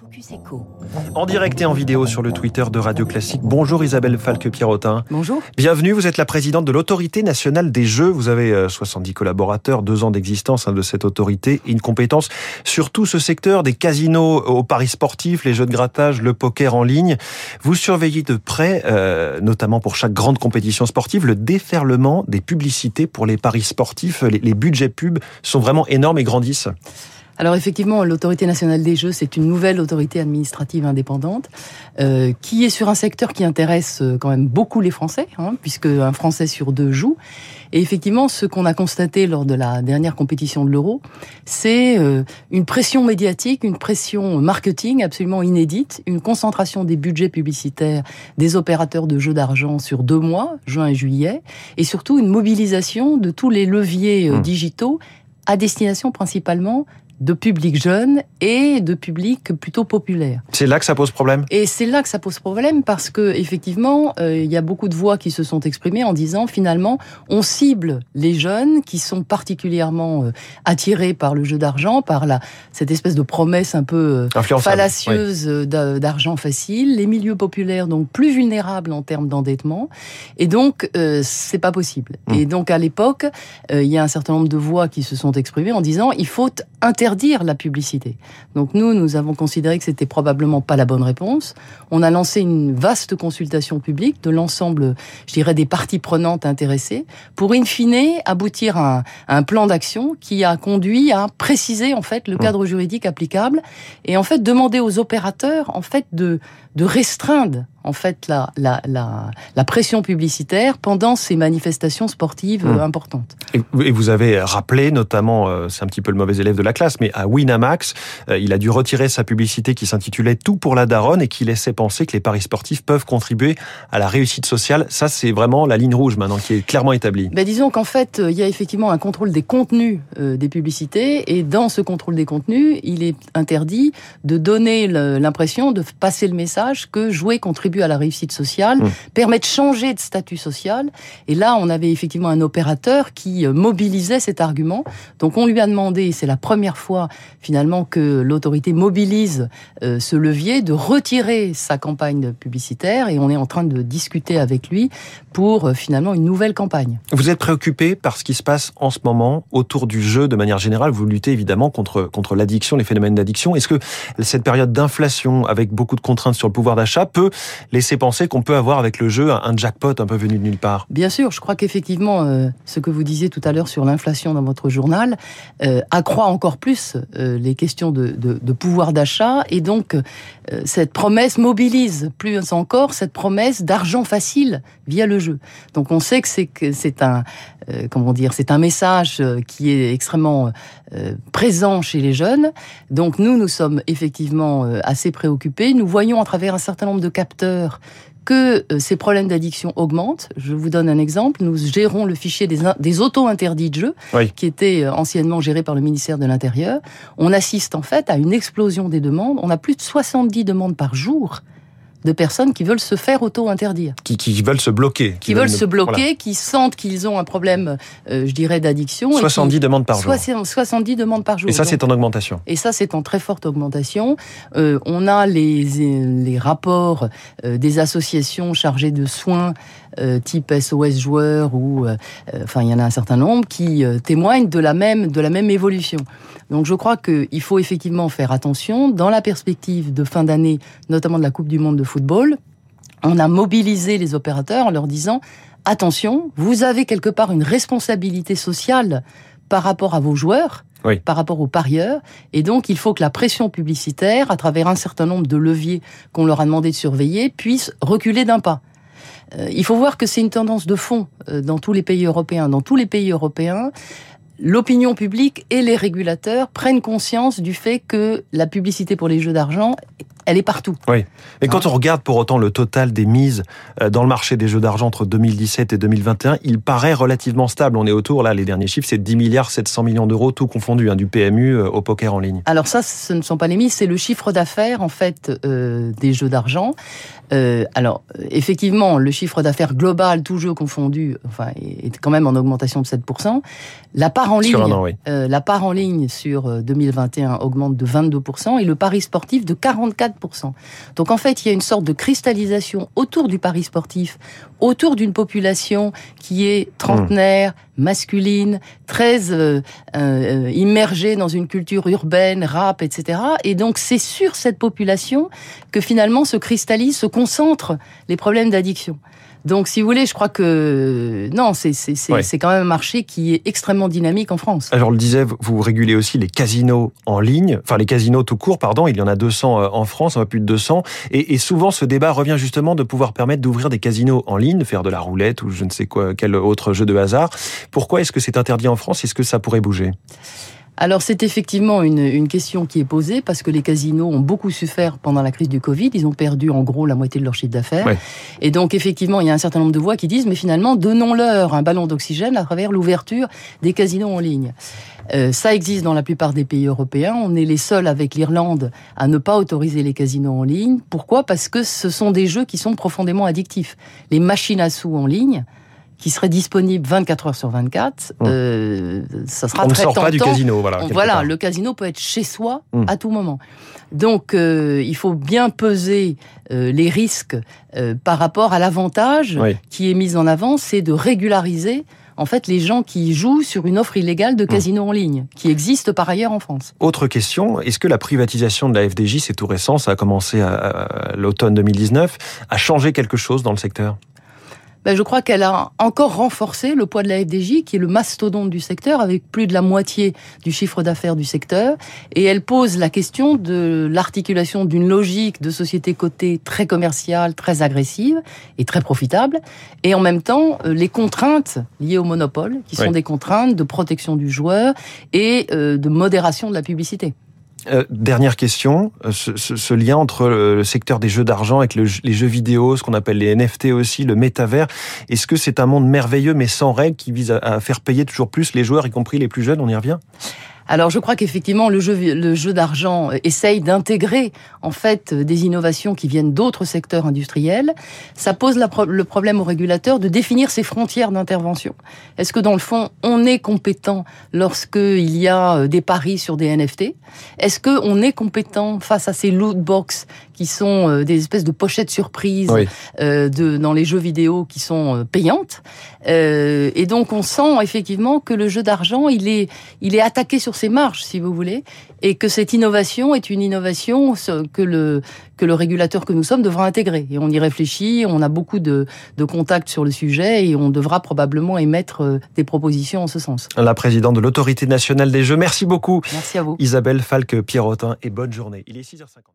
Focus Echo. En direct et en vidéo sur le Twitter de Radio Classique. Bonjour Isabelle Falque-Pierrotin. Bonjour. Bienvenue, vous êtes la présidente de l'Autorité Nationale des Jeux. Vous avez 70 collaborateurs, 2 ans d'existence de cette autorité et une compétence sur tout ce secteur, des casinos aux paris sportifs, les jeux de grattage, le poker en ligne. Vous surveillez de près, notamment pour chaque grande compétition sportive, le déferlement des publicités pour les paris sportifs. Les budgets pubs sont vraiment énormes et grandissent. Alors effectivement, l'Autorité Nationale des Jeux, c'est une nouvelle autorité administrative indépendante qui est sur un secteur qui intéresse quand même beaucoup les Français, puisque un Français sur 2 joue. Et effectivement, ce qu'on a constaté lors de la dernière compétition de l'Euro, c'est une pression médiatique, une pression marketing absolument inédite, une concentration des budgets publicitaires des opérateurs de jeux d'argent sur 2 mois, juin et juillet, et surtout une mobilisation de tous les leviers digitaux à destination principalement de public jeune et de public plutôt populaire. C'est là que ça pose problème. Et c'est là que ça pose problème parce que effectivement, il y a beaucoup de voix qui se sont exprimées en disant finalement, on cible les jeunes qui sont particulièrement attirés par le jeu d'argent, par cette espèce de promesse un peu fallacieuse d'argent facile, les milieux populaires donc plus vulnérables en termes d'endettement. Et donc c'est pas possible. Et donc à l'époque, il y a un certain nombre de voix qui se sont exprimées en disant il faut interdire la publicité. Donc nous avons considéré que c'était probablement pas la bonne réponse. On a lancé une vaste consultation publique de l'ensemble, je dirais, des parties prenantes intéressées pour in fine aboutir à un plan d'action qui a conduit à préciser en fait le cadre juridique applicable et en fait demander aux opérateurs en fait de restreindre en fait la pression publicitaire pendant ces manifestations sportives importantes. Et vous avez rappelé notamment, c'est un petit peu le mauvais élève de la classe, mais à Winamax, il a dû retirer sa publicité qui s'intitulait « Tout pour la daronne » et qui laissait penser que les paris sportifs peuvent contribuer à la réussite sociale. Ça, c'est vraiment la ligne rouge maintenant qui est clairement établie. Ben, disons qu'en fait, il y a effectivement un contrôle des contenus des publicités et dans ce contrôle des contenus, il est interdit de donner l'impression, de passer le message que jouer contribue à la réussite sociale, permet de changer de statut social. Et là, on avait effectivement un opérateur qui mobilisait cet argument. Donc, on lui a demandé, et c'est la première fois, finalement, que l'autorité mobilise ce levier, de retirer sa campagne publicitaire. Et on est en train de discuter avec lui pour, finalement, une nouvelle campagne. Vous êtes préoccupé par ce qui se passe en ce moment autour du jeu, de manière générale. Vous luttez, évidemment, contre l'addiction, les phénomènes d'addiction. Est-ce que cette période d'inflation, avec beaucoup de contraintes sur le pouvoir d'achat, peut laisser penser qu'on peut avoir avec le jeu un jackpot un peu venu de nulle part? Bien sûr, je crois qu'effectivement, ce que vous disiez tout à l'heure sur l'inflation dans votre journal accroît encore plus les questions de pouvoir d'achat et donc cette promesse mobilise plus encore cette promesse d'argent facile via le jeu. Donc on sait que c'est un c'est un message qui est extrêmement présent chez les jeunes. Donc nous sommes effectivement assez préoccupés. Nous voyons à travers un certain nombre de capteurs que ces problèmes d'addiction augmentent. Je vous donne un exemple. Nous gérons le fichier des auto-interdits de jeu, qui était anciennement géré par le ministère de l'Intérieur. On assiste en fait à une explosion des demandes. On a plus de 70 demandes par jour de personnes qui veulent se faire auto-interdire. Qui veulent se bloquer. Qui sentent qu'ils ont un problème, je dirais, d'addiction. 70 demandes par jour. 70 demandes par jour. Et ça, c'est en augmentation. Et ça, c'est en très forte augmentation. On a les rapports des associations chargées de soins type SOS joueur ou il y en a un certain nombre qui témoignent de la même évolution. Donc je crois qu'il faut effectivement faire attention dans la perspective de fin d'année, notamment de la Coupe du Monde de football. On a mobilisé les opérateurs en leur disant attention, vous avez quelque part une responsabilité sociale par rapport à vos joueurs. Oui. Par rapport aux parieurs, et donc il faut que la pression publicitaire, à travers un certain nombre de leviers qu'on leur a demandé de surveiller, puisse reculer d'un pas. Il faut voir que c'est une tendance de fond dans tous les pays européens. Dans tous les pays européens, l'opinion publique et les régulateurs prennent conscience du fait que la publicité pour les jeux d'argent elle est partout. Oui. Et quand on regarde pour autant le total des mises dans le marché des jeux d'argent entre 2017 et 2021, il paraît relativement stable. On est autour, là, les derniers chiffres, c'est 10,7 milliards d'euros, tout confondu, hein, du PMU au poker en ligne. Alors ça, ce ne sont pas les mises, c'est le chiffre d'affaires, en fait, des jeux d'argent. Alors, effectivement, le chiffre d'affaires global, tout jeu confondu, enfin, est quand même en augmentation de 7%. La part en ligne, sur un an, oui. La part en ligne sur 2021 augmente de 22% et le pari sportif de 44%. Donc, en fait, il y a une sorte de cristallisation autour du pari sportif, autour d'une population qui est trentenaire, masculine, très immergée dans une culture urbaine, rap, etc. Et donc, c'est sur cette population que finalement se cristallise, se concentrent les problèmes d'addiction. Donc, si vous voulez, je crois que non, c'est quand même un marché qui est extrêmement dynamique en France. Alors, on le disait, vous régulez aussi les casinos en ligne, enfin les casinos tout court, pardon, il y en a 200 en France, un peu plus de 200, et souvent ce débat revient justement de pouvoir permettre d'ouvrir des casinos en ligne, faire de la roulette ou je ne sais quoi, quel autre jeu de hasard. Pourquoi est-ce que c'est interdit en France? Est-ce que ça pourrait bouger? Alors, c'est effectivement une question qui est posée parce que les casinos ont beaucoup souffert pendant la crise du Covid. Ils ont perdu, en gros, la moitié de leur chiffre d'affaires. Ouais. Et donc, effectivement, il y a un certain nombre de voix qui disent, mais finalement, donnons-leur un ballon d'oxygène à travers l'ouverture des casinos en ligne. Ça existe dans la plupart des pays européens. On est les seuls avec l'Irlande à ne pas autoriser les casinos en ligne. Pourquoi ? Parce que ce sont des jeux qui sont profondément addictifs. Les machines à sous en ligne, qui serait disponible 24 heures sur 24, ça sera très tentant. On ne sort pas du casino, voilà. Voilà, le casino peut être chez soi à tout moment. Donc, il faut bien peser les risques par rapport à l'avantage qui est mis en avant, c'est de régulariser en fait les gens qui jouent sur une offre illégale de casino en ligne, qui existe par ailleurs en France. Autre question, est-ce que la privatisation de la FDJ, c'est tout récent, ça a commencé à l'automne 2019, a changé quelque chose dans le secteur ? Je crois qu'elle a encore renforcé le poids de la FDJ, qui est le mastodonte du secteur, avec plus de la moitié du chiffre d'affaires du secteur. Et elle pose la question de l'articulation d'une logique de société cotée très commerciale, très agressive et très profitable. Et en même temps, les contraintes liées au monopole, qui sont des contraintes de protection du joueur et de modération de la publicité. Dernière question, ce lien entre le secteur des jeux d'argent avec les jeux vidéo, ce qu'on appelle les NFT aussi, le métavers, est-ce que c'est un monde merveilleux mais sans règles qui vise à faire payer toujours plus les joueurs, y compris les plus jeunes, on y revient ? Alors, je crois qu'effectivement, le jeu d'argent essaye d'intégrer, en fait, des innovations qui viennent d'autres secteurs industriels. Ça pose le problème aux régulateurs de définir ses frontières d'intervention. Est-ce que, dans le fond, on est compétent lorsqu'il y a des paris sur des NFT ? Est-ce qu'on est compétent face à ces loot boxes qui sont des espèces de pochettes surprises dans les jeux vidéo qui sont payantes ? Et donc, on sent, effectivement, que le jeu d'argent, il est attaqué sur ses marges, si vous voulez, et que cette innovation est une innovation que le régulateur que nous sommes devra intégrer. Et on y réfléchit, on a beaucoup de contacts sur le sujet et on devra probablement émettre des propositions en ce sens. La présidente de l'Autorité Nationale des Jeux, merci beaucoup. Merci à vous. Isabelle Falque-Pierrotin, et bonne journée. Il est 6h50.